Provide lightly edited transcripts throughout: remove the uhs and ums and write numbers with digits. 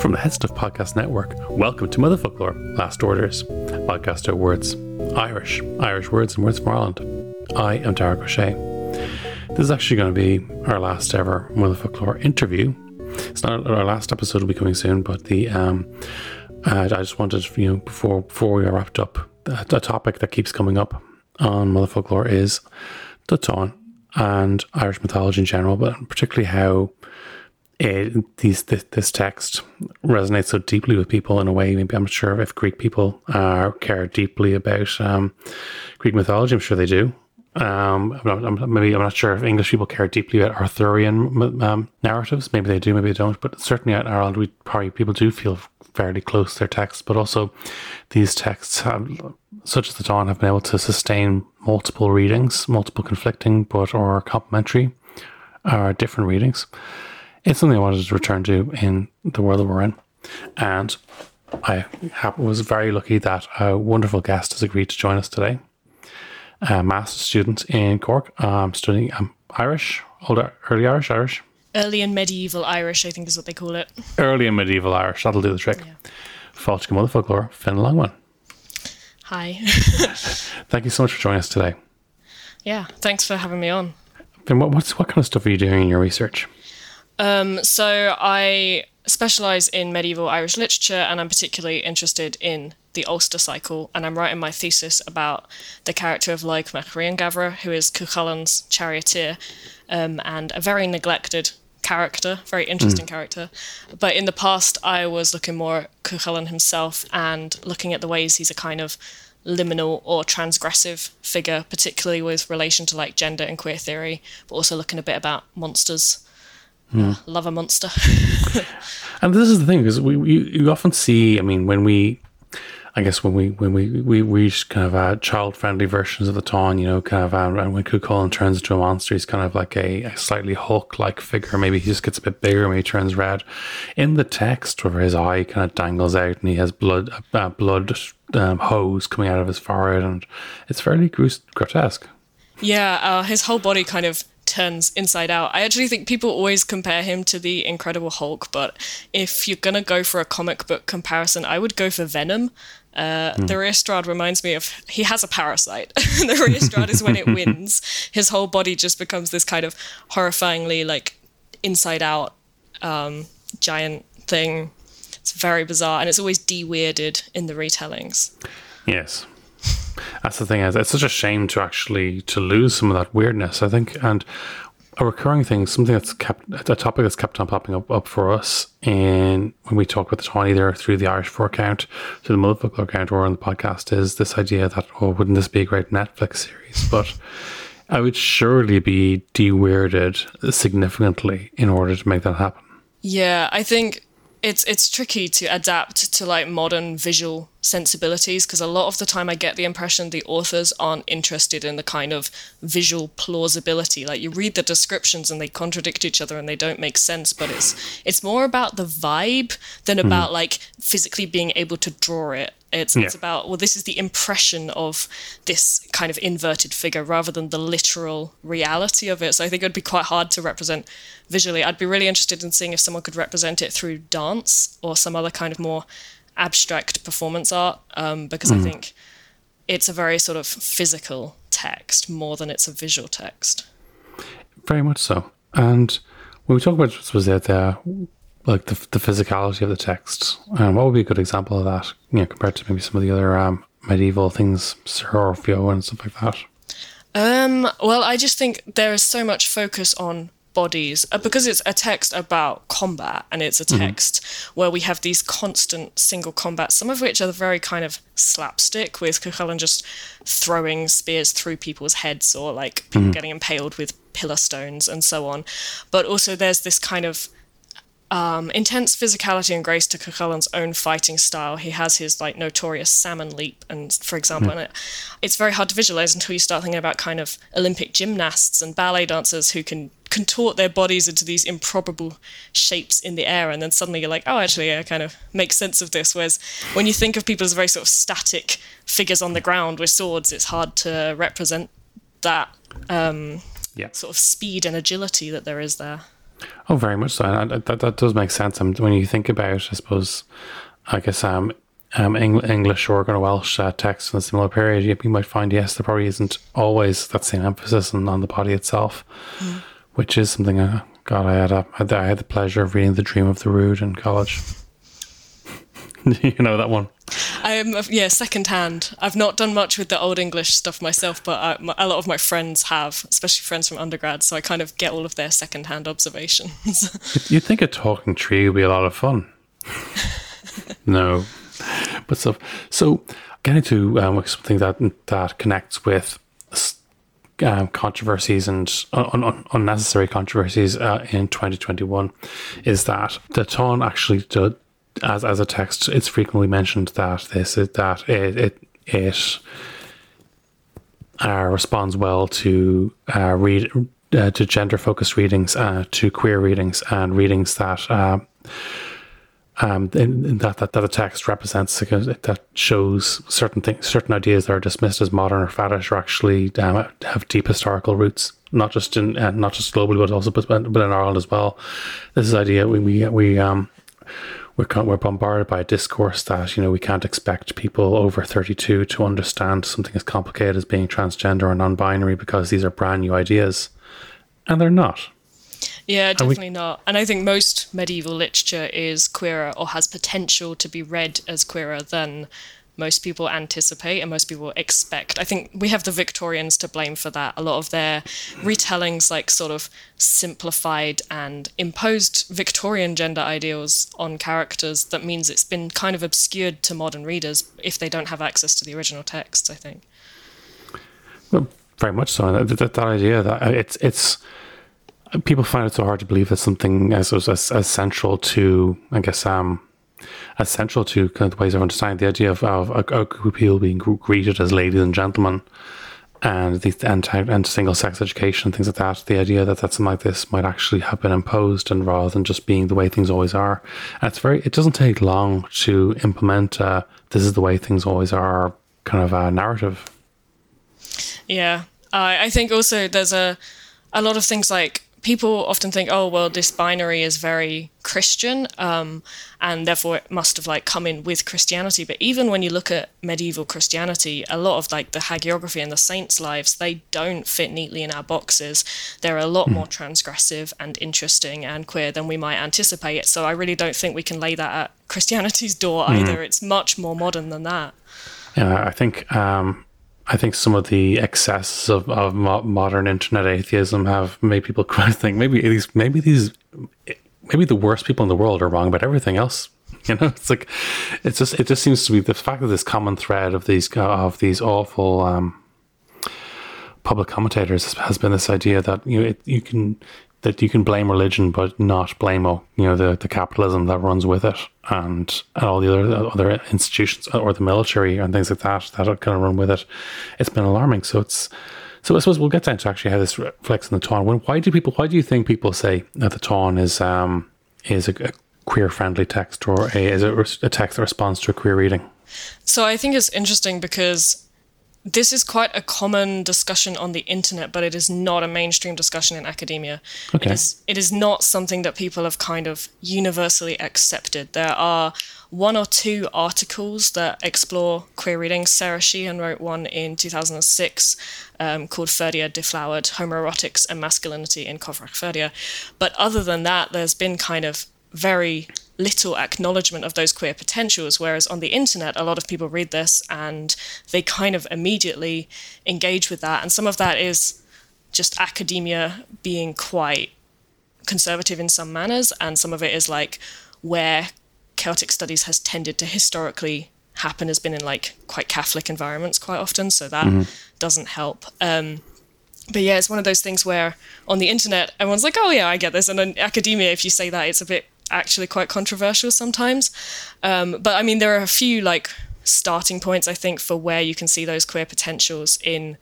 From the Headstuff podcast network, welcome to Mother Folklore, Last Orders, podcast of words, Irish words and words from Ireland. I am Tara Crochet. This is actually going to be our last ever Mother Folklore interview. It's not our last episode, will be coming soon, but the I just wanted, before we are wrapped up, a topic that keeps coming up on Mother Folklore is the Táin and Irish mythology in general, but particularly how this text resonates so deeply with people in a way. Maybe, I'm not sure if Greek people care deeply about Greek mythology. I'm sure they do. I'm not sure if English people care deeply about Arthurian narratives. Maybe they do, maybe they don't. But certainly out in Ireland, people do feel fairly close to their texts. But also, these texts, such as the Táin, have been able to sustain multiple readings, multiple conflicting or complementary or different readings. It's something I wanted to return to in the world that we're in, and I was very lucky that a wonderful guest has agreed to join us today. A master's student in Cork, studying Irish, Early Irish. Early and Medieval Irish, I think is what they call it. Early and Medieval Irish, that'll do the trick. Yeah. Fáilte Mother Folklore, Finn Longman. Hi. Thank you so much for joining us today. Yeah, thanks for having me on. Finn, what kind of stuff are you doing in your research? So I specialise in medieval Irish literature, and I'm particularly interested in the Ulster Cycle, and I'm writing my thesis about the character of Lóeg mac Riangabra, who is Cú Chulainn's charioteer, and a very neglected character, very interesting character. But in the past, I was looking more at Cú Chulainn himself and looking at the ways he's a kind of liminal or transgressive figure, particularly with relation to like gender and queer theory, but also looking a bit about monsters. Love a monster. And this is the thing, because you often see, when we kind of child-friendly versions of the Táin, and when Cú Chulainn turns into a monster, he's kind of like a slightly Hulk-like figure. Maybe he just gets a bit bigger, maybe he turns red. In the text, where his eye kind of dangles out and he has blood hose coming out of his forehead, and it's fairly grotesque. Yeah, his whole body kind of turns inside out. I actually think people always compare him to the Incredible Hulk, but if you're going to go for a comic book comparison, I would go for Venom. The Riestrad reminds me of, he has a parasite. The Riestrad is when it wins. His whole body just becomes this kind of horrifyingly like inside out giant thing. It's very bizarre, and it's always de-weirded in the retellings. Yes. That's the thing, is it's such a shame to lose some of that weirdness, I think. And a recurring thing, a topic that's kept on popping up for us when we talk about the Táin, either through the Irish Folk account, through the Mother Folklore account, or on the podcast, is this idea that, wouldn't this be a great Netflix series? But I would surely be de-weirded significantly in order to make that happen. Yeah, I think it's tricky to adapt to like modern visual sensibilities, because a lot of the time I get the impression the authors aren't interested in the kind of visual plausibility. Like, you read the descriptions and they contradict each other and they don't make sense, but it's more about the vibe than about like physically being able to draw it. It's about, well, this is the impression of this kind of inverted figure rather than the literal reality of it. So I think it would be quite hard to represent visually. I'd be really interested in seeing if someone could represent it through dance or some other kind of more abstract performance art, because I think it's a very sort of physical text more than it's a visual text. Very much so. And when we talk about what was out there, like the physicality of the text, what would be a good example of that, you know, compared to maybe some of the other medieval things, Sir Orfeo and stuff like that? Well, I just think there is so much focus on bodies, because it's a text about combat, and it's a text where we have these constant single combats, some of which are very kind of slapstick, with Cuchulainn just throwing spears through people's heads, or like people getting impaled with pillar stones and so on. But also there's this kind of intense physicality and grace to Cuchulainn's own fighting style. He has his like notorious salmon leap, and for example, and it's very hard to visualize until you start thinking about kind of Olympic gymnasts and ballet dancers who can contort their bodies into these improbable shapes in the air, and then suddenly you're like, oh, actually, I kind of make sense of this. Whereas when you think of people as very sort of static figures on the ground with swords, it's hard to represent that sort of speed and agility that there is there. Oh, very much so. And that does make sense. And when you think about, I suppose, I guess, English or Welsh texts in a similar period, you might find, yes, there probably isn't always that same emphasis on the body itself, which is something, I had the pleasure of reading The Dream of the Rood in college. You know that one? Secondhand. I've not done much with the Old English stuff myself, but a lot of my friends have, especially friends from undergrad, so I kind of get all of their secondhand observations. You'd think a talking tree would be a lot of fun. No. But so getting to something that connects with controversies and unnecessary controversies in 2021 is that the Táin actually did, as a text, it's frequently mentioned that it responds well to to gender-focused readings, to queer readings, and readings that that the text represents, that shows certain things, certain ideas that are dismissed as modern or faddish, or actually have deep historical roots, not just globally, but in Ireland as well. This is idea we're bombarded by a discourse that, you know, we can't expect people over 32 to understand something as complicated as being transgender or non-binary, because these are brand new ideas, and they're not. Yeah, definitely not. And I think most medieval literature is queerer, or has potential to be read as queerer, than most people anticipate and most people expect. I think we have the Victorians to blame for that. A lot of their retellings, like sort of simplified and imposed Victorian gender ideals on characters, that means it's been kind of obscured to modern readers if they don't have access to the original text, I think. Well, very much so. That idea that it's people find it so hard to believe that something as central to, I guess, essential to kind of the ways of understanding the idea of people being greeted as ladies and gentlemen, and single sex education, things like that. The idea that something like this might actually have been imposed, and rather than just being the way things always are. And it doesn't take long to implement this is the way things always are kind of a narrative. Yeah, I think also there's a lot of things like, people often think, oh, well, this binary is very Christian, and therefore it must have like come in with Christianity. But even when you look at medieval Christianity, a lot of like the hagiography and the saints' lives, they don't fit neatly in our boxes. They're a lot more transgressive and interesting and queer than we might anticipate. So I really don't think we can lay that at Christianity's door either. It's much more modern than that. Yeah, I think some of the excesses of modern internet atheism have made people think maybe the worst people in the world are wrong about everything else. You know, it's like it just seems to be the fact that this common thread of these awful public commentators has been this idea that you can blame religion but not blame the capitalism that runs with it, and all the other institutions or the military and things like that are kind of run with it. It's been alarming. So I suppose we'll get down to actually how this reflects in the Táin. Why do you think people say that the Táin is a queer friendly text, or is a text that responds to a queer reading? So I think it's interesting because this is quite a common discussion on the internet, but it is not a mainstream discussion in academia. Okay. It is not something that people have kind of universally accepted. There are one or two articles that explore queer reading. Sarah Sheehan wrote one in 2006 called Ferdia Deflowered, Homoerotics and Masculinity in Comrac Fir Diad. But other than that, there's been kind of very little acknowledgement of those queer potentials, whereas on the internet, a lot of people read this and they kind of immediately engage with that. And some of that is just academia being quite conservative in some manners, and some of it is like where Celtic studies has tended to historically happen has been in like quite Catholic environments quite often, so that doesn't help. But yeah, it's one of those things where on the internet everyone's like, oh yeah, I get this, and in academia if you say that, it's a bit actually quite controversial sometimes. But I mean, there are a few like starting points, I think, for where you can see those queer potentials in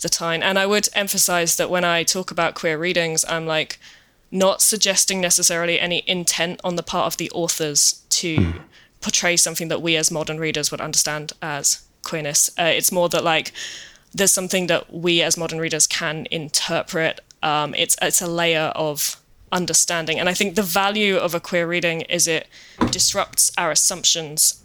the Táin. And I would emphasize that when I talk about queer readings, I'm like not suggesting necessarily any intent on the part of the authors to portray something that we as modern readers would understand as queerness. It's more that like there's something that we as modern readers can interpret. It's a layer of understanding. And I think the value of a queer reading is it disrupts our assumptions.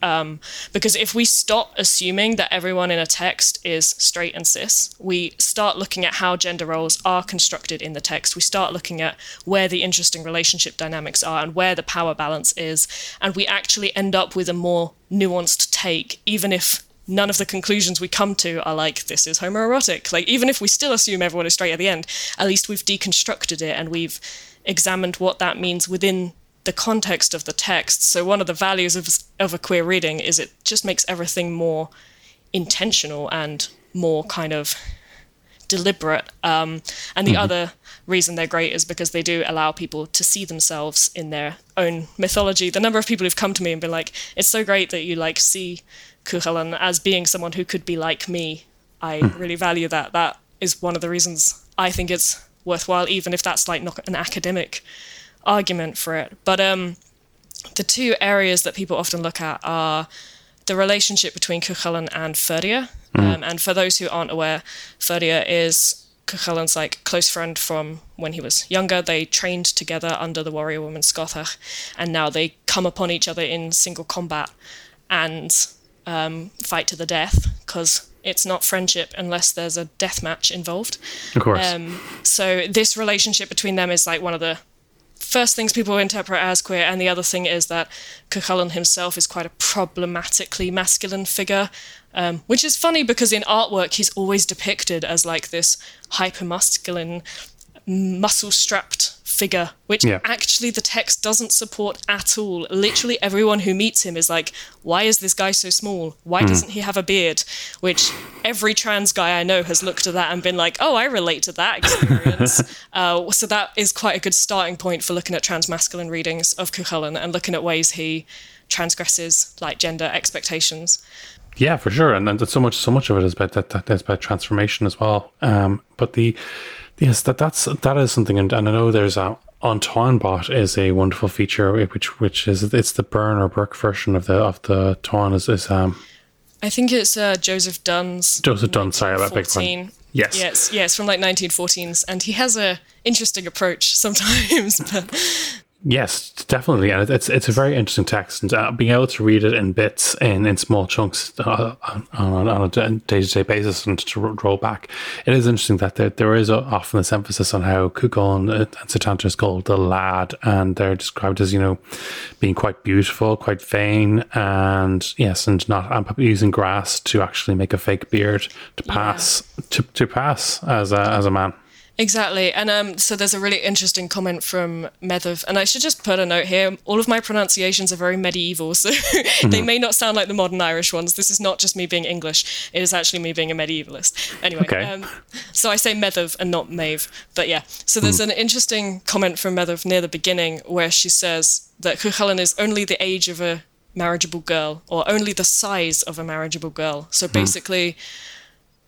Because if we stop assuming that everyone in a text is straight and cis, we start looking at how gender roles are constructed in the text. We start looking at where the interesting relationship dynamics are and where the power balance is. And we actually end up with a more nuanced take, even if none of the conclusions we come to are like, this is homoerotic. Like, even if we still assume everyone is straight at the end, at least we've deconstructed it and we've examined what that means within the context of the text. So one of the values of a queer reading is it just makes everything more intentional and more kind of deliberate. And the other reason they're great is because they do allow people to see themselves in their own mythology. The number of people who've come to me and been like, it's so great that you like see Cú Chulainn as being someone who could be like me. I really value that. That is one of the reasons I think it's worthwhile, even if that's like not an academic argument for it. But the two areas that people often look at are the relationship between Cú Chulainn and Ferdia. And for those who aren't aware, Ferdia is Cú Chulainn's like close friend from when he was younger. They trained together under the warrior woman Scáthach, and now they come upon each other in single combat and fight to the death, because it's not friendship unless there's a death match involved. Of course. So this relationship between them is like one of the first things people interpret as queer. And the other thing is that Cú Chulainn himself is quite a problematically masculine figure, which is funny because in artwork he's always depicted as like this hyper-masculine, muscle-strapped figure, which actually the text doesn't support at all. Literally everyone who meets him is like, why is this guy so small? Why doesn't he have a beard? Which every trans guy I know has looked at that and been like, oh, I relate to that experience. So that is quite a good starting point for looking at transmasculine readings of Cú Chulainn and looking at ways he transgresses like gender expectations. Yeah, for sure. And so much of it is about that's about transformation as well. But that is something, and I know there's on Táinbot is a wonderful feature which is, it's the Byrne or Burke version of the Táin is I think it's Joseph Dunn, sorry, that big one. Yes, from like 1914s, and he has a interesting approach sometimes. But yes, definitely, and it's a very interesting text, and being able to read it in bits, in small chunks, on a day-to-day basis, and to roll back, it is interesting that there is often this emphasis on how Cú Chulainn and Satanta is called the lad, and they're described as, being quite beautiful, quite vain, and yes, and not using grass to actually make a fake beard to pass to pass as a man. Exactly. And so there's a really interesting comment from Medev, and I should just put a note here, all of my pronunciations are very medieval, so they may not sound like the modern Irish ones. This is not just me being English, it is actually me being a medievalist. Anyway, okay. So I say Medev and not Maeve, but yeah. So there's an interesting comment from Medev near the beginning where she says that Cú Chulainn is only the age of a marriageable girl, or only the size of a marriageable girl. So basically...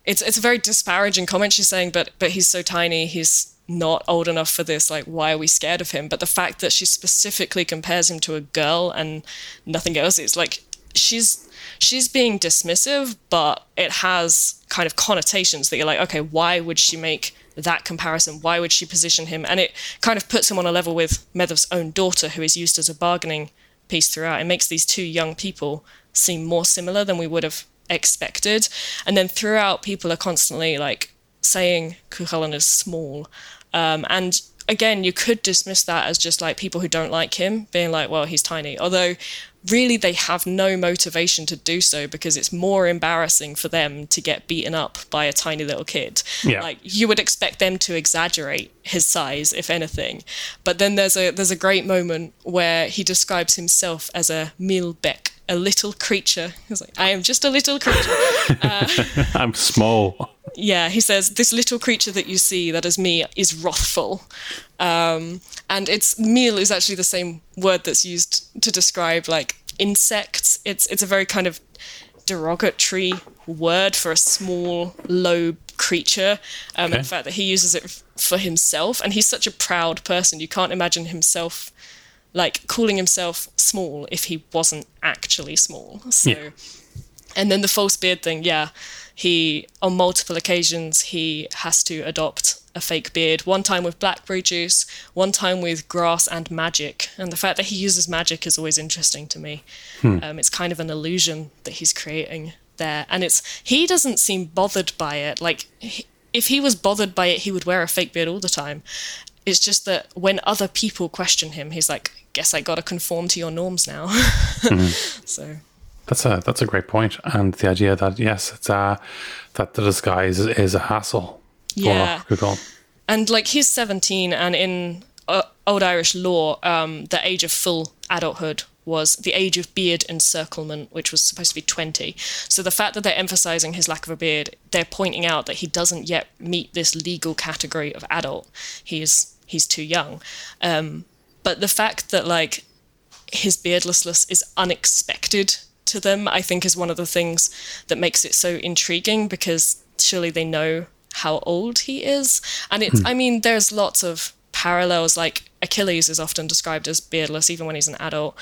It's a very disparaging comment she's saying, but he's so tiny, he's not old enough for this, like, why are we scared of him? But the fact that she specifically compares him to a girl and nothing else, it's like, she's being dismissive, but it has kind of connotations that you're like, okay, why would she make that comparison? Why would she position him? And it kind of puts him on a level with Medivh's own daughter, who is used as a bargaining piece throughout. It makes these two young people seem more similar than we would have expected. And then throughout, people are constantly like saying Cuchulainn is small. And again, you could dismiss that as just like people who don't like him being like, well, he's tiny. Although really they have no motivation to do so, because it's more embarrassing for them to get beaten up by a tiny little kid. Yeah. Like you would expect them to exaggerate his size, if anything. But then there's a great moment where he describes himself as a Milbeck, a little creature. He's like, I am just a little creature. I'm small. Yeah, he says, this little creature that you see, that is me, is wrathful. And it's meal is actually the same word that's used to describe like insects. It's a very kind of derogatory word for a small, low creature. In fact, that he uses it for himself. And he's such a proud person. You can't imagine himself like calling himself small if he wasn't actually small. So, yeah. And then the false beard thing, yeah. He, on multiple occasions, he has to adopt a fake beard. One time with blackberry juice, one time with grass and magic. And the fact that he uses magic is always interesting to me. It's kind of an illusion that he's creating there. And he doesn't seem bothered by it. Like, if he was bothered by it, he would wear a fake beard all the time. It's just that when other people question him, he's like, guess I got to conform to your norms now. So... That's a great point. And the idea that, yes, it's that the disguise is a hassle. Yeah. And like he's 17, and in Old Irish law, the age of full adulthood was the age of beard encirclement, which was supposed to be 20. So the fact that they're emphasizing his lack of a beard, they're pointing out that he doesn't yet meet this legal category of adult. He's too young. But the fact that like his beardlessness is unexpected to them, I think, is one of the things that makes it so intriguing, because surely they know how old he is. And it's, I mean, there's lots of parallels. Like Achilles is often described as beardless, even when he's an adult.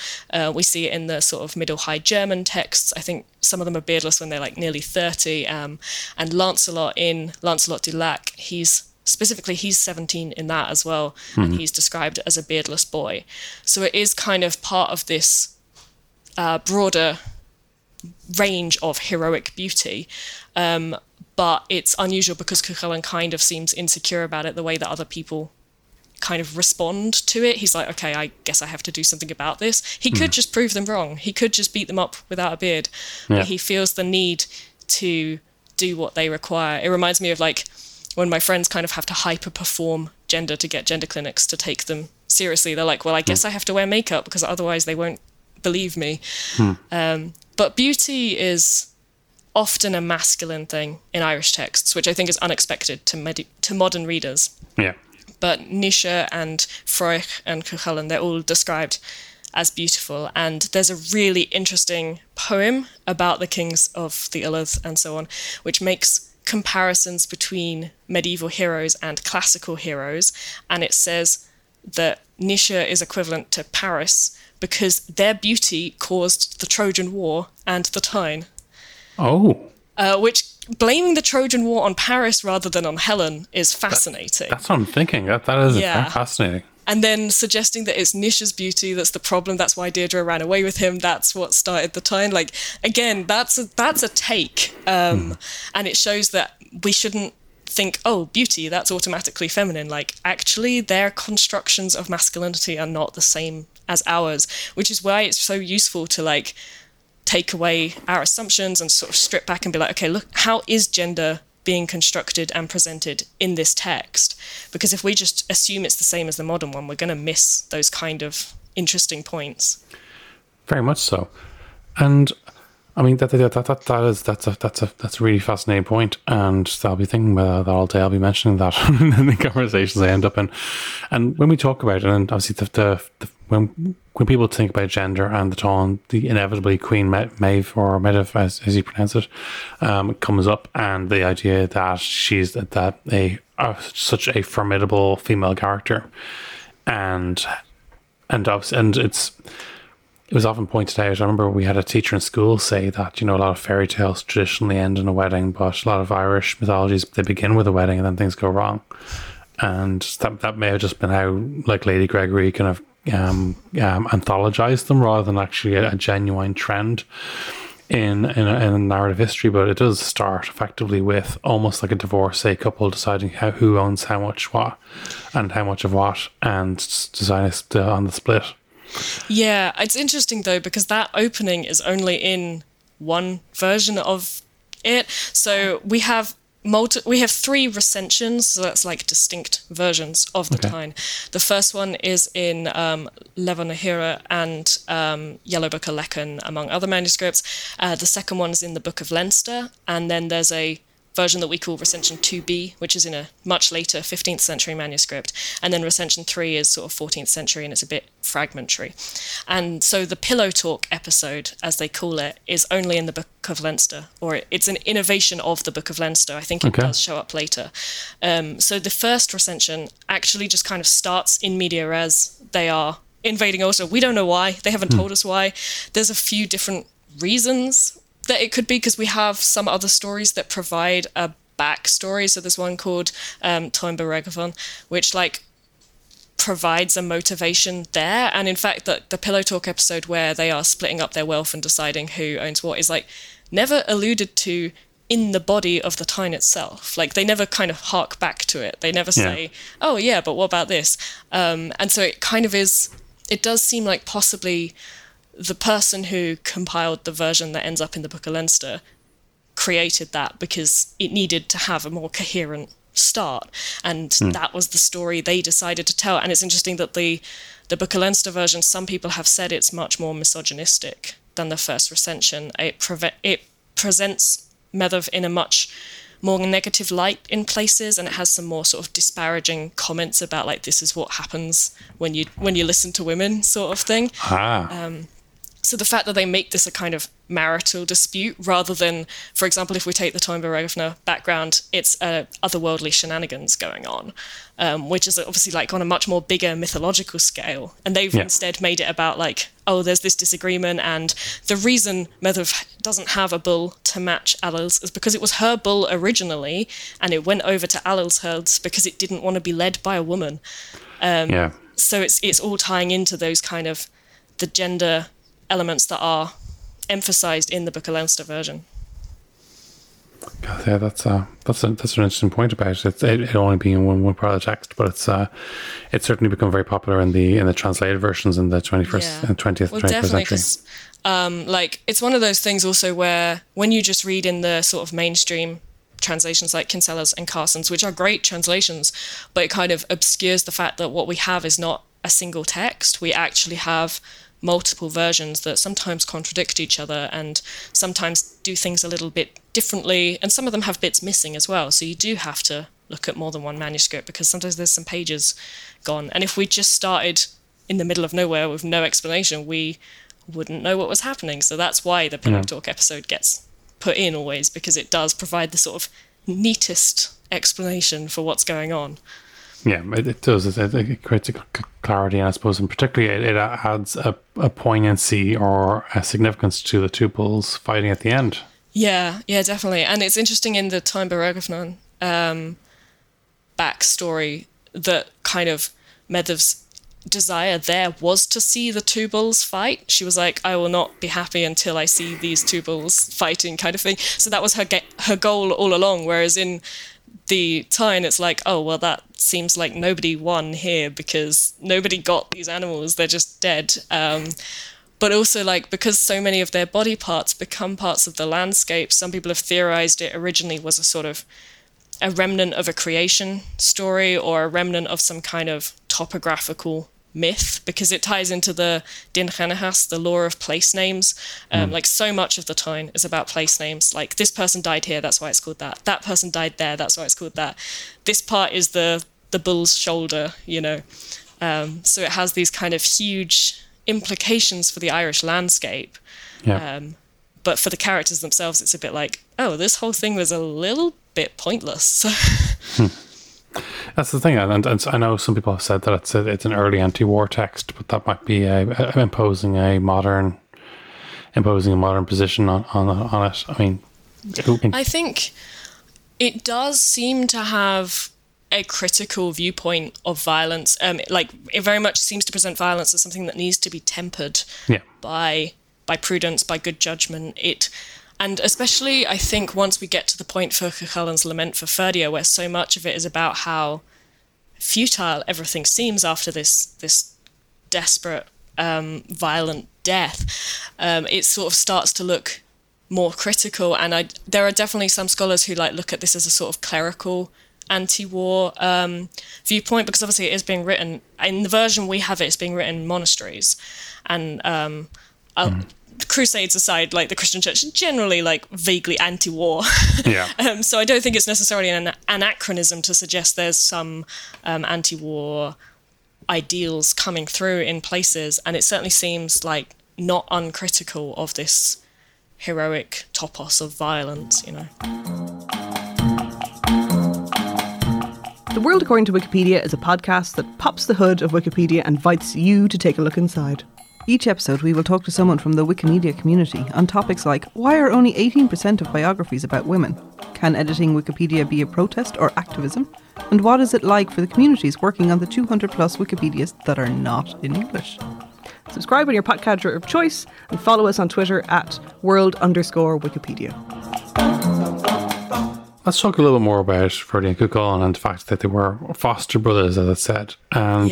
We see it in the sort of Middle High German texts. I think some of them are beardless when they're like nearly 30. And Lancelot in Lancelot du Lac, he's 17 in that as well. And he's described as a beardless boy. So it is kind of part of this broader range of heroic beauty, but it's unusual because Cuchulainn kind of seems insecure about it, the way that other people kind of respond to it. He's like, okay, I guess I have to do something about this. He could just prove them wrong. He could just beat them up without a beard. Yeah. But he feels the need to do what they require. It reminds me of like when my friends kind of have to hyper-perform gender to get gender clinics to take them seriously. They're like, well, I guess I have to wear makeup because otherwise they won't believe me. But beauty is often a masculine thing in Irish texts, which I think is unexpected to modern readers. Yeah. But Naoise and Froich and Cuchulainn, they're all described as beautiful. And there's a really interesting poem about the kings of the Ullagh and so on, which makes comparisons between medieval heroes and classical heroes. And it says that Naoise is equivalent to Paris, because their beauty caused the Trojan War and the Tyne. Oh. Which, blaming the Trojan War on Paris rather than on Helen is fascinating. That's what I'm thinking. That is fascinating. And then suggesting that it's Naoise's beauty that's the problem, that's why Deirdre ran away with him, that's what started the Tyne. Like, again, that's a take. And it shows that we shouldn't think, oh, beauty, that's automatically feminine. Like, actually, their constructions of masculinity are not the same as ours, which is why it's so useful to like take away our assumptions and sort of strip back and be like, okay, look, how is gender being constructed and presented in this text? Because if we just assume it's the same as the modern one, we're going to miss those kind of interesting points. Very much so. And I mean, that's a really fascinating point, and I'll be thinking about that all day. I'll be mentioning that in the conversations I end up in. And when we talk about it, and obviously when people think about gender and the Táin, the inevitably Queen Maeve, or Medev, as you pronounce it, comes up, and the idea that she's such a formidable female character, and it's. It was often pointed out. I remember we had a teacher in school say that, you know, a lot of fairy tales traditionally end in a wedding, but a lot of Irish mythologies, they begin with a wedding and then things go wrong. And that may have just been how, like, Lady Gregory kind of anthologized them rather than actually a genuine trend in narrative history. But it does start effectively with almost like a divorce, a couple deciding who owns how much what and how much of what, and deciding on the split. Yeah, it's interesting though, because that opening is only in one version of it. So we have three recensions, so that's like distinct versions of the Táin. The first one is in Lebharcham and Yellow Book of Lecan, among other manuscripts. The second one is in the Book of Leinster, and then there's a version that we call recension 2b, which is in a much later 15th century manuscript, and then recension 3 is sort of 14th century and it's a bit fragmentary. And so the pillow talk episode, as they call it, is only in the Book of Leinster, or it's an innovation of the Book of Leinster. I think it does show up later. So the first recension actually just kind of starts in media res. They are invading Ulster. We don't know why. They haven't told us why. There's a few different reasons that it could be, because we have some other stories that provide a backstory. So there's one called Toinba Regophon, which like provides a motivation there. And in fact, the Pillow Talk episode where they are splitting up their wealth and deciding who owns what is like never alluded to in the body of the Táin itself. Like they never kind of hark back to it. They never say, oh yeah, but what about this? And so it kind of is, it does seem like possibly the person who compiled the version that ends up in the Book of Leinster created that because it needed to have a more coherent start. And that was the story they decided to tell. And it's interesting that the Book of Leinster version, some people have said it's much more misogynistic than the first recension. It presents Medev in a much more negative light in places, and it has some more sort of disparaging comments about like, this is what happens when you listen to women, sort of thing. So the fact that they make this a kind of marital dispute rather than, for example, if we take the Toinba Regophon background, it's otherworldly shenanigans going on, which is obviously like on a much more bigger mythological scale. And they've instead made it about like, oh, there's this disagreement. And the reason Medev doesn't have a bull to match Ailill's is because it was her bull originally, and it went over to Ailill's herds because it didn't want to be led by a woman. So it's all tying into those kind of the gender elements that are emphasized in the Book of Leinster version. God, yeah, that's an interesting point about it. It only being in one part of the text, but it's certainly become very popular in the translated versions in the 21st and 20th, 21st century. Like it's one of those things also where when you just read in the sort of mainstream translations like Kinsella's and Carson's, which are great translations, but it kind of obscures the fact that what we have is not a single text. We actually have multiple versions that sometimes contradict each other and sometimes do things a little bit differently, and some of them have bits missing as well, so you do have to look at more than one manuscript because sometimes there's some pages gone, and if we just started in the middle of nowhere with no explanation, we wouldn't know what was happening. So that's why the Pillow Talk episode gets put in always, because it does provide the sort of neatest explanation for what's going on. Yeah, it does. It creates a clarity, and I suppose, and particularly it adds a poignancy or a significance to the two bulls fighting at the end. Yeah, definitely. And it's interesting in the Toinba Regophon backstory that kind of Medev's desire there was to see the two bulls fight. She was like, I will not be happy until I see these two bulls fighting, kind of thing. So that was her goal all along, whereas in the Táin, it's like, oh, well, that seems like nobody won here because nobody got these animals. They're just dead. But also, like, because so many of their body parts become parts of the landscape, some people have theorized it originally was a sort of a remnant of a creation story or a remnant of some kind of topographical myth, because it ties into the Dinnshenchas, the lore of place names. Like so much of the Táin is about place names. Like this person died here, that's why it's called that. That person died there, that's why it's called that. This part is the bull's shoulder, you know. So it has these kind of huge implications for the Irish landscape. But for the characters themselves, it's a bit like, oh, this whole thing was a little bit pointless. That's the thing, and I know some people have said that it's an early anti-war text, but that might be imposing a modern position on it. I mean, I think it does seem to have a critical viewpoint of violence. Like, it very much seems to present violence as something that needs to be tempered by prudence, by good judgment. And especially, I think, once we get to the point for Cuchulainn's Lament for Ferdia, where so much of it is about how futile everything seems after this desperate, violent death, it sort of starts to look more critical. And there are definitely some scholars who look at this as a sort of clerical anti-war viewpoint, because obviously it is being written, in the version we have it's being written in monasteries. And Crusades aside, the Christian church is generally vaguely anti-war. Yeah. So I don't think it's necessarily an anachronism to suggest there's some anti-war ideals coming through in places, and it certainly seems not uncritical of this heroic topos of violence, The World According to Wikipedia is a podcast that pops the hood of Wikipedia and invites you to take a look inside. Each episode, we will talk to someone from the Wikimedia community on topics like, why are only 18% of biographies about women? Can editing Wikipedia be a protest or activism? And what is it like for the communities working on the 200-plus Wikipedias that are not in English? Subscribe on your podcatcher of choice and follow us on Twitter at world_Wikipedia. Let's talk a little bit more about Ferdia and Cuchulainn and the fact that they were foster brothers, as I said. And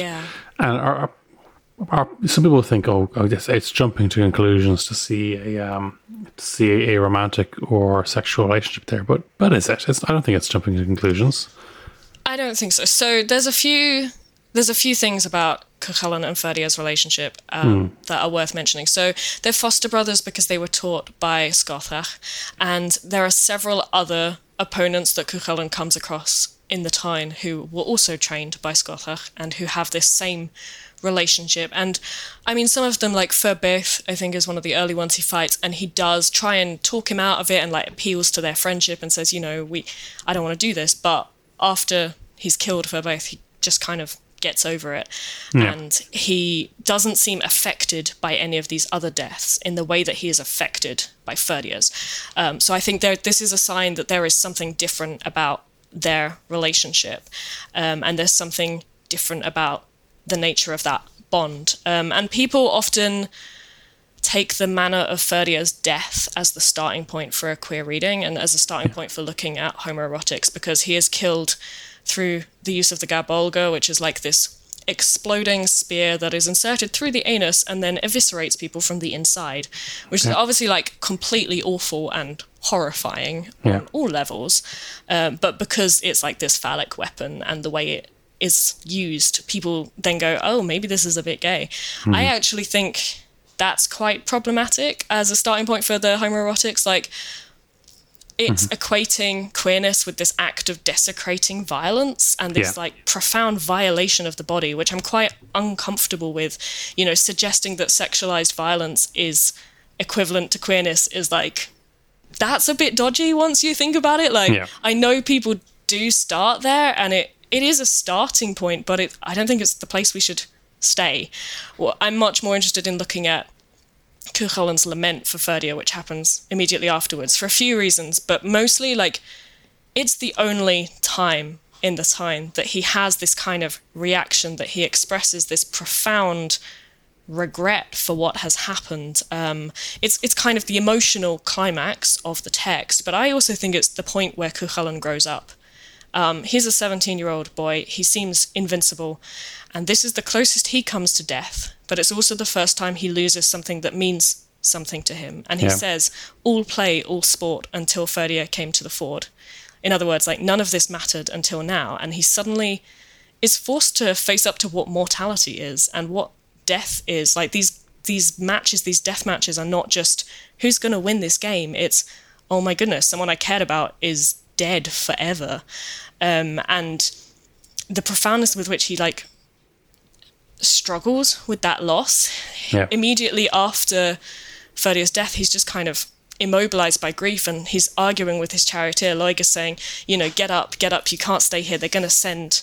some people think, it's jumping to conclusions to see a romantic or sexual relationship there, but is it? I don't think it's jumping to conclusions. I don't think so. So there's a few things about Cuchulainn and Ferdia's relationship that are worth mentioning. So they're foster brothers because they were taught by Scáthach, and there are several other opponents that Cuchulainn comes across in the Táin who were also trained by Scáthach and who have this same relationship. And I mean, some of them, like Ferbeth, I think, is one of the early ones he fights, and he does try and talk him out of it and appeals to their friendship and says, I don't want to do this. But after he's killed Ferbeth, he just kind of gets over it. Yeah. And he doesn't seem affected by any of these other deaths in the way that he is affected by Ferdia's. So I think this is a sign that there is something different about their relationship. And there's something different about the nature of that bond. And people often take the manner of Ferdia's death as the starting point for a queer reading and as a starting point for looking at homoerotics, because he is killed through the use of the Gabolga, which is this exploding spear that is inserted through the anus and then eviscerates people from the inside, which is obviously completely awful and horrifying on all levels. But because it's this phallic weapon and the way it is used, people then go, oh, maybe this is a bit gay. Mm. I actually think that's quite problematic as a starting point for the homoerotics. It's equating queerness with this act of desecrating violence and this profound violation of the body, which I'm quite uncomfortable with. Suggesting that sexualized violence is equivalent to queerness is that's a bit dodgy once you think about it. I know people do start there, and it is a starting point, but I don't think it's the place we should stay. Well, I'm much more interested in looking at Cuchulainn's Lament for Ferdia, which happens immediately afterwards for a few reasons, but mostly it's the only time in the Táin that he has this kind of reaction, that he expresses this profound regret for what has happened. It's kind of the emotional climax of the text, but I also think it's the point where Cuchulainn grows up. He's a 17-year-old boy. He seems invincible. And this is the closest he comes to death. But it's also the first time he loses something that means something to him. And he says, all play, all sport, until Ferdia came to the ford. In other words, none of this mattered until now. And he suddenly is forced to face up to what mortality is and what death is. These death matches are not just who's going to win this game. It's, oh my goodness, someone I cared about is dead forever. And the profoundness with which he struggles with that loss. Immediately after Ferdia's death, he's just kind of immobilized by grief, and he's arguing with his charioteer Lóeg, saying, get up, you can't stay here, they're going to send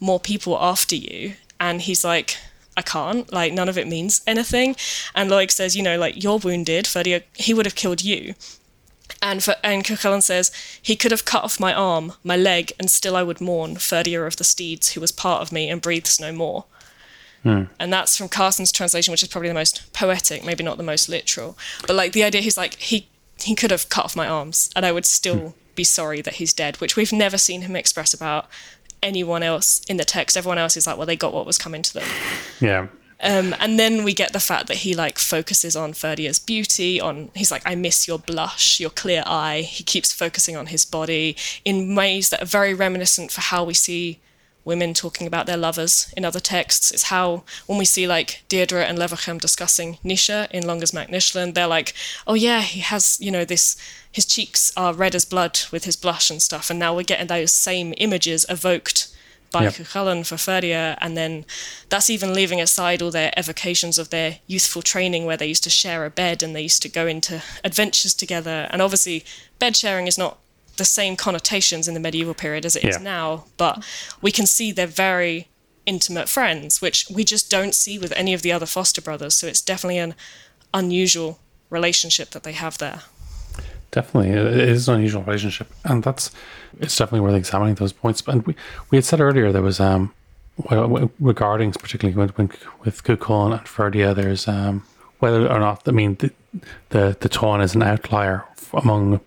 more people after you. And he's like, I can't, like, none of it means anything. And Lóeg says, you know, like, you're wounded, Ferdia, he would have killed you. And Cuchulainn says, he could have cut off my arm, my leg, and still I would mourn, Ferdia of the steeds, who was part of me and breathes no more. And that's from Carson's translation, which is probably the most poetic, maybe not the most literal. But, like, the idea, he's like, he could have cut off my arms, and I would still be sorry that he's dead, which we've never seen him express about anyone else in the text. Everyone else is like, well, they got what was coming to them. Yeah. And then we get the fact that he, like, focuses on Ferdia's beauty, on, he's like, I miss your blush, your clear eye. He keeps focusing on his body in ways that are very reminiscent for how we see women talking about their lovers in other texts. It's how, when we see, like, Deirdre and Lebharcham discussing Naoise in Longes mac nUislenn, they're like, oh yeah, he has, you know, this, his cheeks are red as blood with his blush and stuff. And now we're getting those same images evoked by Cuchulainn for Ferdia, and then that's even leaving aside all their evocations of their youthful training, where they used to share a bed and they used to go into adventures together. And obviously bed sharing is not the same connotations in the medieval period as it is now, but we can see they're very intimate friends, which we just don't see with any of the other foster brothers. So it's definitely an unusual relationship that they have there. Definitely, it is an unusual relationship, and it's definitely worth examining those points. And we had said earlier there was regarding particularly with Cuchulainn and Ferdia, there's whether or not, I mean, the Táin is an outlier among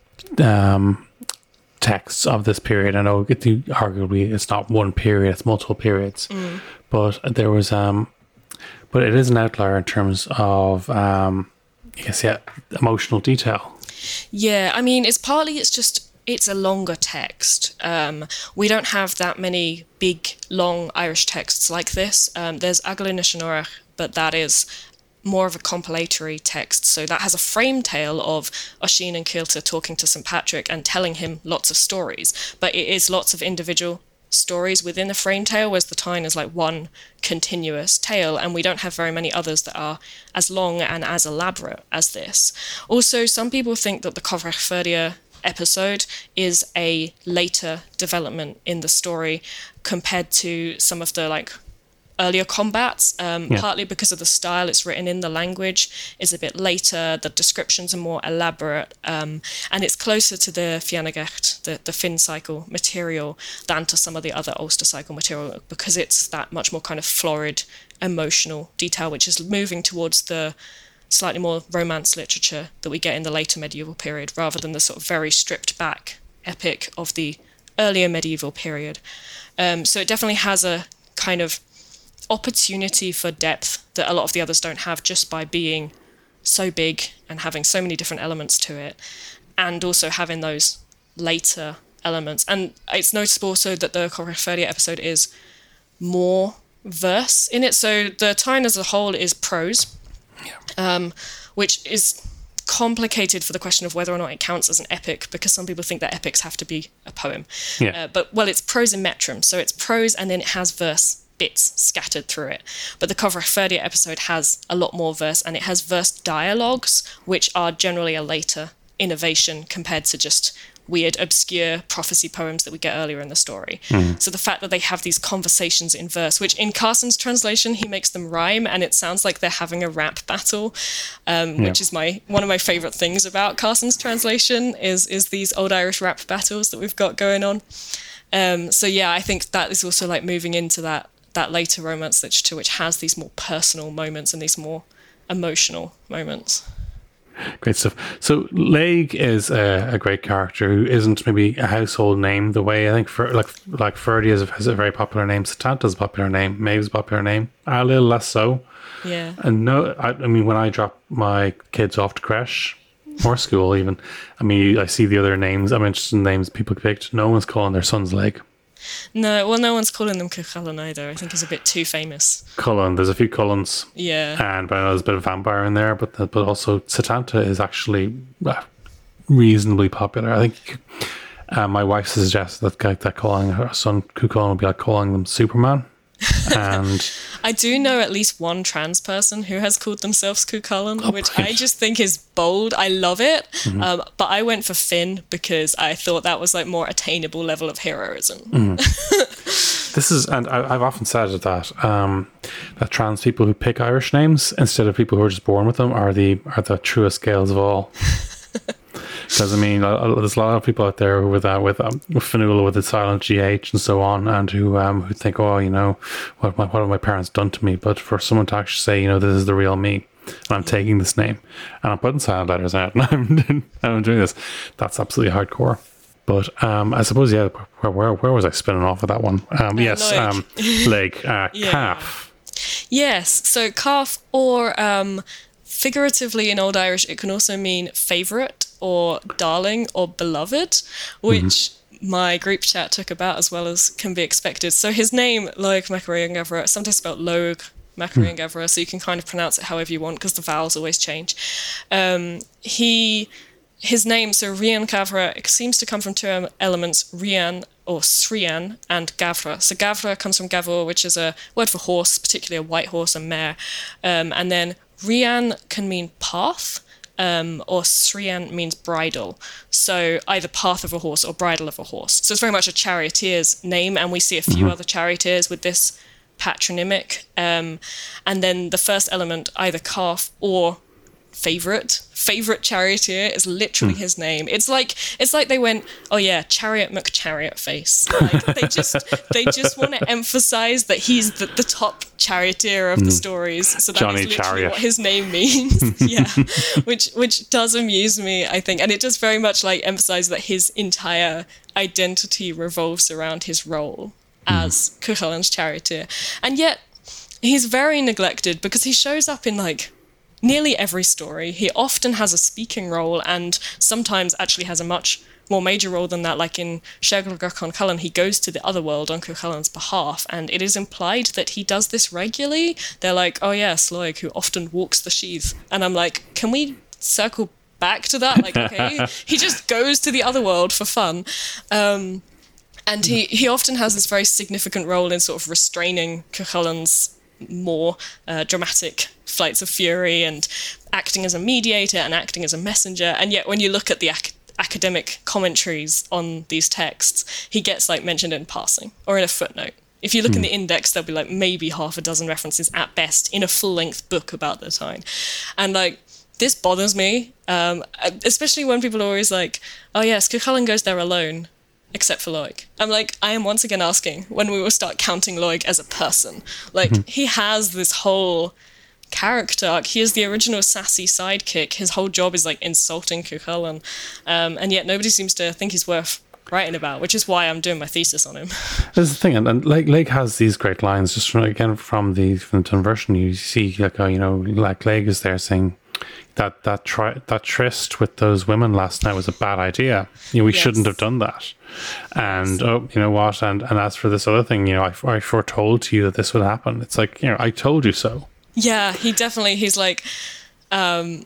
texts of this period. I know arguably it's not one period; it's multiple periods, but there was but it is an outlier in terms of emotional detail. Yeah, I mean, it's a longer text. We don't have that many big, long Irish texts like this. There's Agalunishinore, but that is more of a compilatory text. So that has a frame tale of Oisin and Kielta talking to St. Patrick and telling him lots of stories, but it is lots of individual stories within the frame tale, whereas the Táin is like one continuous tale, and we don't have very many others that are as long and as elaborate as this. Also, some people think that the Comrac Fir Diad episode is a later development in the story compared to some of the, like, earlier combats, partly because of the style it's written in. The language is a bit later, the descriptions are more elaborate, and it's closer to the Fiannegecht, the Finn Cycle material, than to some of the other Ulster Cycle material, because it's that much more kind of florid, emotional detail, which is moving towards the slightly more romance literature that we get in the later medieval period, rather than the sort of very stripped back epic of the earlier medieval period. So it definitely has a kind of opportunity for depth that a lot of the others don't have, just by being so big and having so many different elements to it, and also having those later elements. And it's noticeable also that the Comrac Fir Diad episode is more verse in it. So the Táin as a whole is prose, which is complicated for the question of whether or not it counts as an epic, because some people think that epics have to be a poem. But it's prose in metrum, so it's prose and then it has verse bits scattered through it. But the Comrac Fir Diad episode has a lot more verse, and it has verse dialogues, which are generally a later innovation compared to just weird, obscure prophecy poems that we get earlier in the story. So the fact that they have these conversations in verse, which in Carson's translation, he makes them rhyme, and it sounds like they're having a rap battle, which is one of my favourite things about Carson's translation is these old Irish rap battles that we've got going on. I think that is also like moving into that later romance literature, which has these more personal moments and these more emotional moments. Great stuff. So Lóeg is a great character who isn't maybe a household name the way I think Ferdia has a very popular name, Satanta's a popular name, Maeve's a popular name, a little less so. Yeah. And no, I mean, when I drop my kids off to creche or school even, I mean, I see the other names. I'm interested in names people picked. No one's calling their son's Lóeg. No, well, no one's calling them Cuchulainn either. I think he's a bit too famous. Cuchulainn, there's a few Cuchulainns. Yeah. And but there's a bit of vampire in there, but also Satanta is actually reasonably popular. I think my wife suggests that calling her son Cuchulainn would be like calling them Superman. And I do know at least one trans person who has called themselves Cuchulainn, which I just think is bold. I love it. But I went for Finn because I thought that was like more attainable level of heroism. This is, and I've often said that that trans people who pick Irish names instead of people who are just born with them are the truest Gaels of all. Because I mean, there's a lot of people out there with Fanula with the silent GH and so on, and who think, oh, you know, what have my parents done to me? But for someone to actually say, you know, this is the real me, and I'm taking this name, and I'm putting silent letters out, and I'm doing this, that's absolutely hardcore. But I suppose, yeah, where was I spinning off with that one? Leg, yeah. Calf. Yes, so calf, or figuratively in Old Irish, it can also mean favourite or darling or beloved, which my group chat took about, as well as can be expected. So his name, Lóeg mac Riangabra, sometimes spelled Lóeg mac Riangabra, so you can kind of pronounce it however you want because the vowels always change. His name, so Riangabra, seems to come from two elements, Rian or Srian and Gavra. So Gavra comes from Gavor, which is a word for horse, particularly a white horse and mare. And then Rian can mean path, or Srian means bridle. So either path of a horse or bridle of a horse. So it's very much a charioteer's name, and we see a few other charioteers with this patronymic. And then the first element, either calf or favorite charioteer, is literally his name. It's like they went, oh yeah, Chariot McChariot Face. Like, they just want to emphasize that he's the top charioteer of the stories. So that's literally Chariot. What his name means. Yeah, which does amuse me, I think, and it does very much like emphasize that his entire identity revolves around his role as Cuchulainn's charioteer, and yet he's very neglected because he shows up in like nearly every story. He often has a speaking role, and sometimes actually has a much more major role than that. Like in Sheglaga Con Cullen, he goes to the other world on Cuchulainn's behalf, and it is implied that he does this regularly. They're like, oh yeah, Sloig, who often walks the sheath. And I'm like, can we circle back to that? Like, okay, he just goes to the other world for fun. And he often has this very significant role in sort of restraining Cuchulainn's more dramatic flights of fury, and acting as a mediator and acting as a messenger. And yet when you look at the academic commentaries on these texts, he gets like mentioned in passing or in a footnote. If you look in the index, there'll be like maybe half a dozen references at best in a full-length book about the time. And like, this bothers me, especially when people are always like, oh yes, Cuchulainn goes there alone except for Lóeg. I'm like, I am once again asking when we will start counting Lóeg as a person. Like, he has this whole character arc. He is the original sassy sidekick. His whole job is like insulting Cuchulainn. And yet nobody seems to think he's worth writing about, which is why I'm doing my thesis on him. That's the thing, and Lóeg has these great lines just from the Tun version. You see, like, oh, you know, like Lóeg is there saying, that tryst with those women last night was a bad idea. You know, we shouldn't have done that. And oh, you know what? And as for this other thing, you know, I foretold to you that this would happen. It's like, you know, I told you so. Yeah, he definitely. He's like, has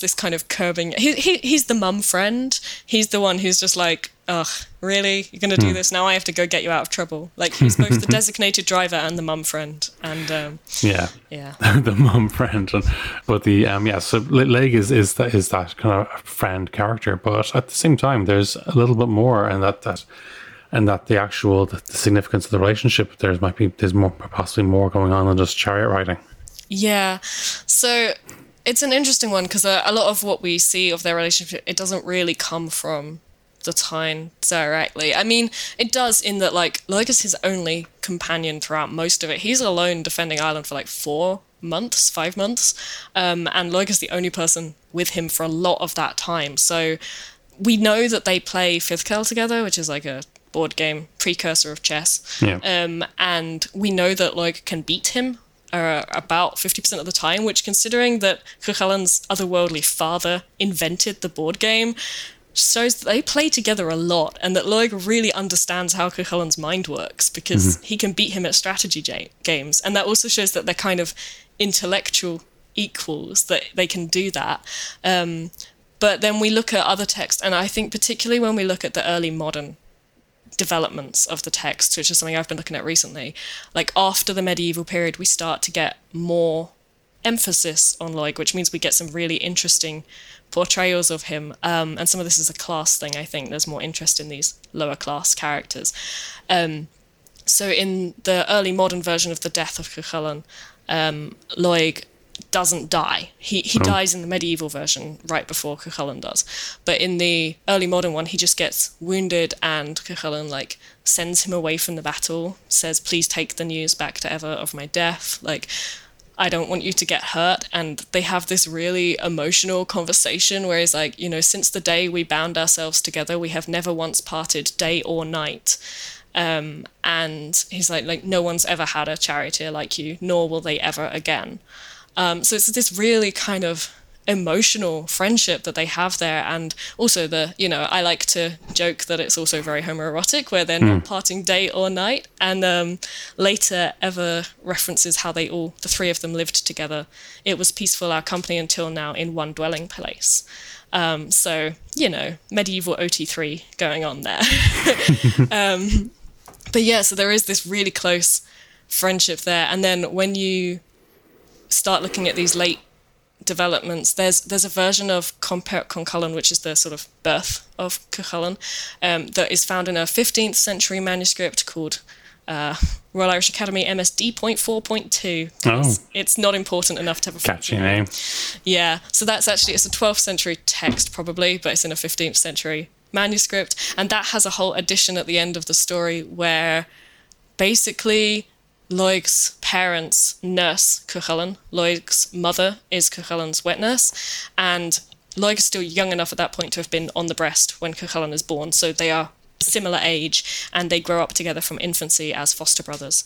this kind of curbing. He's the mum friend. He's the one who's just like, ugh, really? You're going to do this? Now I have to go get you out of trouble. Like, he's both the designated driver and the mum friend. And the mum friend. But the so Lóeg is that kind of friend character. But at the same time, there's a little bit more, and that the actual the significance of the relationship there's more, possibly more going on than just chariot riding. Yeah, so. It's an interesting one because a lot of what we see of their relationship, it doesn't really come from the Táin directly. I mean, it does in that, like, Lóeg is his only companion throughout most of it. He's alone defending Ireland for like 5 months. And Lóeg is the only person with him for a lot of that time. So we know that they play Fifth Kell together, which is like a board game precursor of chess. Yeah. And we know that Lóeg can beat him about 50% of the time, which, considering that Cuchulainn's otherworldly father invented the board game, shows that they play together a lot, and that Lóeg really understands how Cuchulainn's mind works, because he can beat him at strategy games. And that also shows that they're kind of intellectual equals, that they can do that. But then we look at other texts, and I think particularly when we look at the early modern developments of the text, which is something I've been looking at recently, like after the medieval period, we start to get more emphasis on Lóeg, which means we get some really interesting portrayals of him, and some of this is a class thing. I think there's more interest in these lower class characters, So in the early modern version of the death of Cuchulainn, Lóeg doesn't die. He dies in the medieval version right before Cuchulainn does. But in the early modern one, he just gets wounded and Cuchulainn sends him away from the battle, says, please take the news back to Ever of my death. I don't want you to get hurt. And they have this really emotional conversation where he's since the day we bound ourselves together, we have never once parted day or night. And he's no one's ever had a charioteer like you, nor will they ever again. So it's this really kind of emotional friendship that they have there. And also I like to joke that it's also very homoerotic where they're not parting day or night. And later Ever references how the three of them lived together. It was peaceful, our company until now, in one dwelling place. Medieval OT3 going on there. So there is this really close friendship there. And then when you start looking at these late developments, there's a version of Comcalan, which is the sort of birth of Cuchulainn, that is found in a 15th century manuscript called Royal Irish Academy MSD.4.2. It's not important enough to have a catchy name. Yeah, so that's actually, it's a 12th century text probably, but it's in a 15th century manuscript, and that has a whole addition at the end of the story where basically Lóeg's parents nurse Cuchulainn. Lóeg's mother is Cuchulainn's wet nurse, and Lóeg is still young enough at that point to have been on the breast when Cuchulainn is born, so they are similar age, and they grow up together from infancy as foster brothers.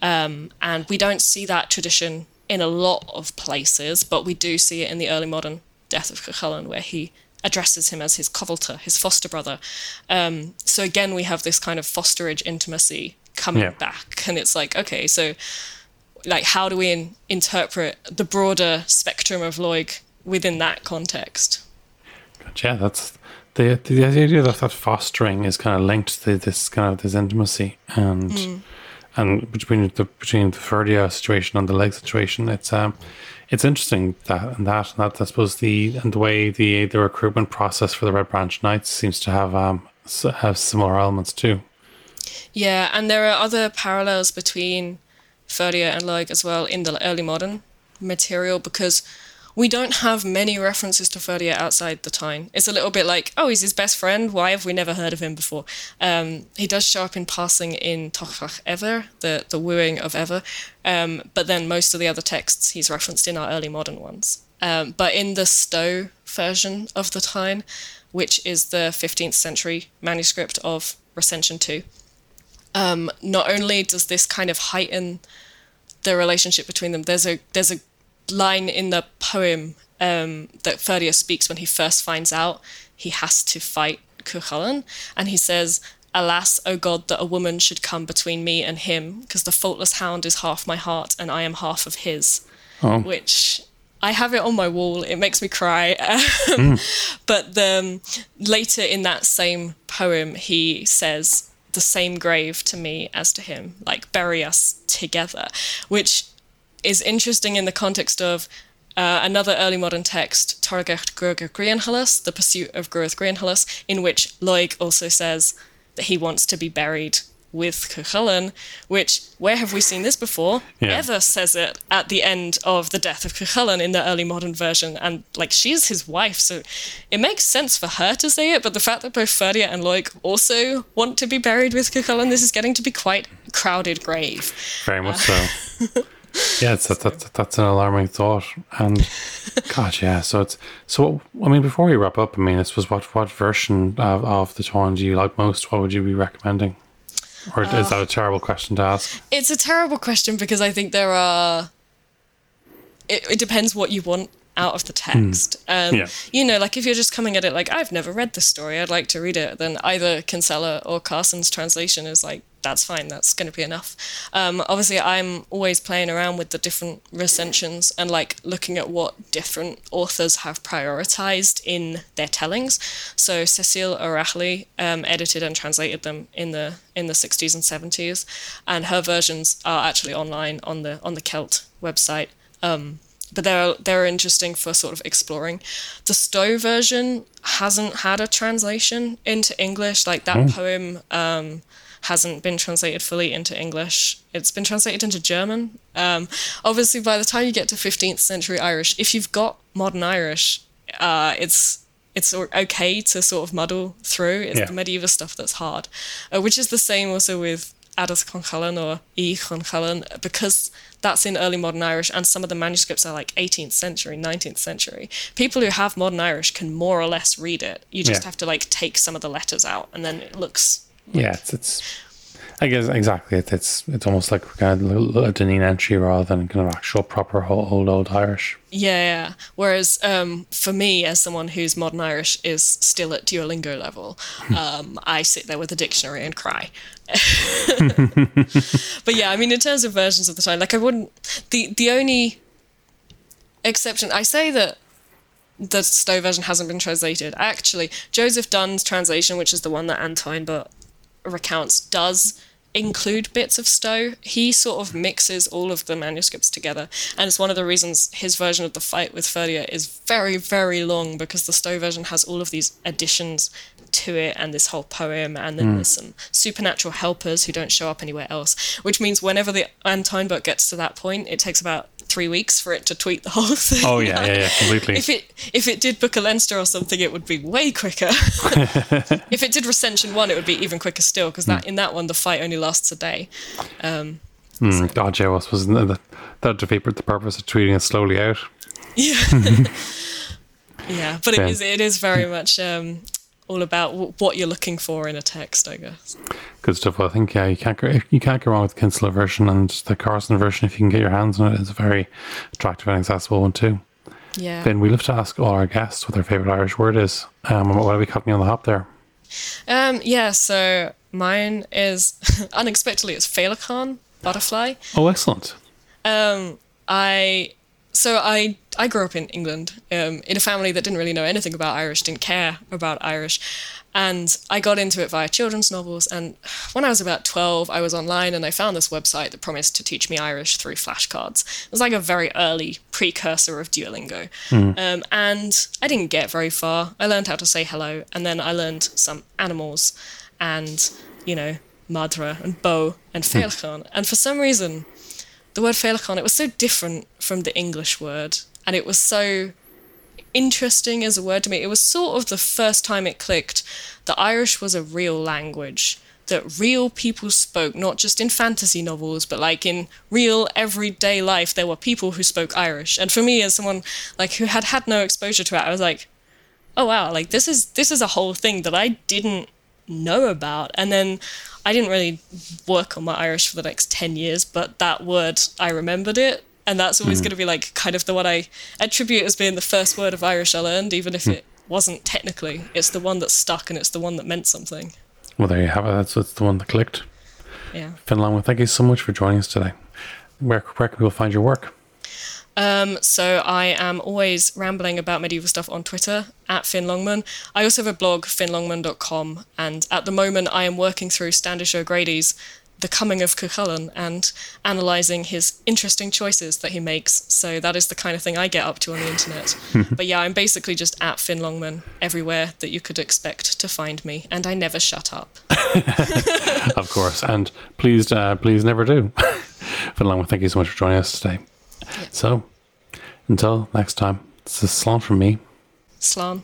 And we don't see that tradition in a lot of places, but we do see it in the early modern death of Cuchulainn, where he addresses him as his covelter, his foster brother. So again, we have this kind of fosterage intimacy coming back, and it's okay, so how do we interpret the broader spectrum of Lóeg within that context? Gotcha. Yeah, that's the idea that fostering is kind of linked to this intimacy and between the Ferdia situation and the Lóeg situation. It's interesting that I suppose the way the recruitment process for the Red Branch Knights seems to have similar elements too. Yeah, and there are other parallels between Ferdia and Lóeg as well in the early modern material, because we don't have many references to Ferdia outside the Táin. It's a little bit he's his best friend. Why have we never heard of him before? He does show up in passing in Tochfach Ever, the wooing of Ever, but then most of the other texts he's referenced in our early modern ones. But in the Stowe version of the Táin, which is the 15th century manuscript of Recension 2, not only does this kind of heighten the relationship between them, there's a line in the poem that Ferdia speaks when he first finds out he has to fight Cuchulainn, and he says, "Alas, O God, that a woman should come between me and him, because the faultless hound is half my heart and I am half of his." Oh. Which I have it on my wall. It makes me cry. But later in that same poem, he says, "The same grave to me as to him, bury us together," which is interesting in the context of another early modern text, Torgecht Gruagach Grianhallas, The Pursuit of Gruagach Grianhallas, in which Lóeg also says that he wants to be buried with Cuchulainn, which, where have we seen this before? Yeah. Ever says it at the end of the death of Cuchulainn in the early modern version, and she's his wife, so it makes sense for her to say it, but the fact that both Ferdia and Lóeg also want to be buried with Cuchulainn, this is getting to be quite a crowded grave. Very much so. Yeah, that's an alarming thought. And God, yeah. So I mean, before we wrap up, this was what version of the Táin do you like most? What would you be recommending? Or is that a terrible question to ask? It's a terrible question because I think there are... It depends what you want out of the text. If you're just coming at it I've never read this story, I'd like to read it, then either Kinsella or Carson's translation is that's fine, that's going to be enough. Obviously, I'm always playing around with the different recensions and looking at what different authors have prioritized in their tellings. So Cecile O'Rahilly edited and translated them in the 60s and 70s, and her versions are actually online on the Celt website. But they're interesting for sort of exploring. The Stowe version hasn't had a translation into English. Like that poem hasn't been translated fully into English. It's been translated into German. Obviously, by the time you get to 15th century Irish, if you've got modern Irish, it's okay to sort of muddle through. It's the medieval stuff that's hard, which is the same also with Adas Chun Chulainn or I Chun Chulainn, because that's in early modern Irish, and some of the manuscripts are like 18th century, 19th century. People who have modern Irish can more or less read it. You just have to like take some of the letters out, and then it looks. Yeah, it's I guess exactly. It's almost like we're kind of a Duine entry rather than kind of actual proper old Irish. Yeah. Whereas for me, as someone whose modern Irish is still at Duolingo level, I sit there with a dictionary and cry. But yeah, I mean, in terms of versions of the time, like I wouldn't. The only exception, I say that the Stowe version hasn't been translated. Actually, Joseph Dunn's translation, which is the one that Toinba recounts, does include bits of Stowe. He sort of mixes all of the manuscripts together, and it's one of the reasons his version of the fight with Ferdia is very, very long, because the Stowe version has all of these additions to it and this whole poem, and then there's some supernatural helpers who don't show up anywhere else, which means whenever the Toinba book gets to that point, it takes about 3 weeks for it to tweet the whole thing. Oh yeah, yeah, completely. If it did Book of Leinster or something, it would be way quicker. If it did Recension 1, it would be even quicker still, because that in that one the fight only lasts a day. So. God, yeah, wasn't that defeated the purpose of tweeting it slowly out? Yeah, yeah, but it is very much all about what you're looking for in a text, I guess. Good stuff. Well, I think you can't go wrong with the Kinsella version, and the Carson version, if you can get your hands on it, is a very attractive and accessible one too. Yeah. Then we love to ask all our guests what their favourite Irish word is. What are we cutting on the hop there? Yeah. So mine is unexpectedly it's Feilachán, butterfly. Oh, excellent. I grew up in England in a family that didn't really know anything about Irish, didn't care about Irish. And I got into it via children's novels. And when I was about 12, I was online and I found this website that promised to teach me Irish through flashcards. It was like a very early precursor of Duolingo. And I didn't get very far. I learned how to say hello. And then I learned some animals and, you know, Madra and Bo and Feilachán. And for some reason, the word Feilachán, it was so different from the English word, and it was so interesting as a word to me. It was sort of the first time it clicked that Irish was a real language, that real people spoke, not just in fantasy novels, but like in real everyday life, there were people who spoke Irish. And for me, as someone like who had no exposure to it, I was like, oh wow, like this is a whole thing that I didn't know about. And then I didn't really work on my Irish for the next 10 years, but that word, I remembered it, and that's always going to be like kind of the one I attribute as being the first word of Irish I learned, even if it wasn't technically. It's the one that stuck, and it's the one that meant something. Well, there you have it. That's the one that clicked. Yeah. Finn Longman, thank you so much for joining us today. Where can people find your work? So I am always rambling about medieval stuff on Twitter, @FinnLongman. I also have a blog, finnlongman.com, and at the moment I am working through Standish O'Grady's The Coming of Cú Chulainn and analysing his interesting choices that he makes. So that is the kind of thing I get up to on the internet. But yeah, I'm basically just @FinnLongman everywhere that you could expect to find me, and I never shut up. Of course, and please never do. Finn Longman, thank you so much for joining us today. Yeah. So, until next time, this is Slán from me. Slán.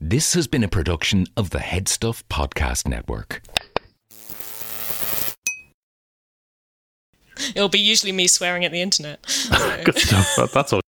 This has been a production of the Headstuff podcast network. It'll be usually me swearing at the internet. So. Good stuff. That's all.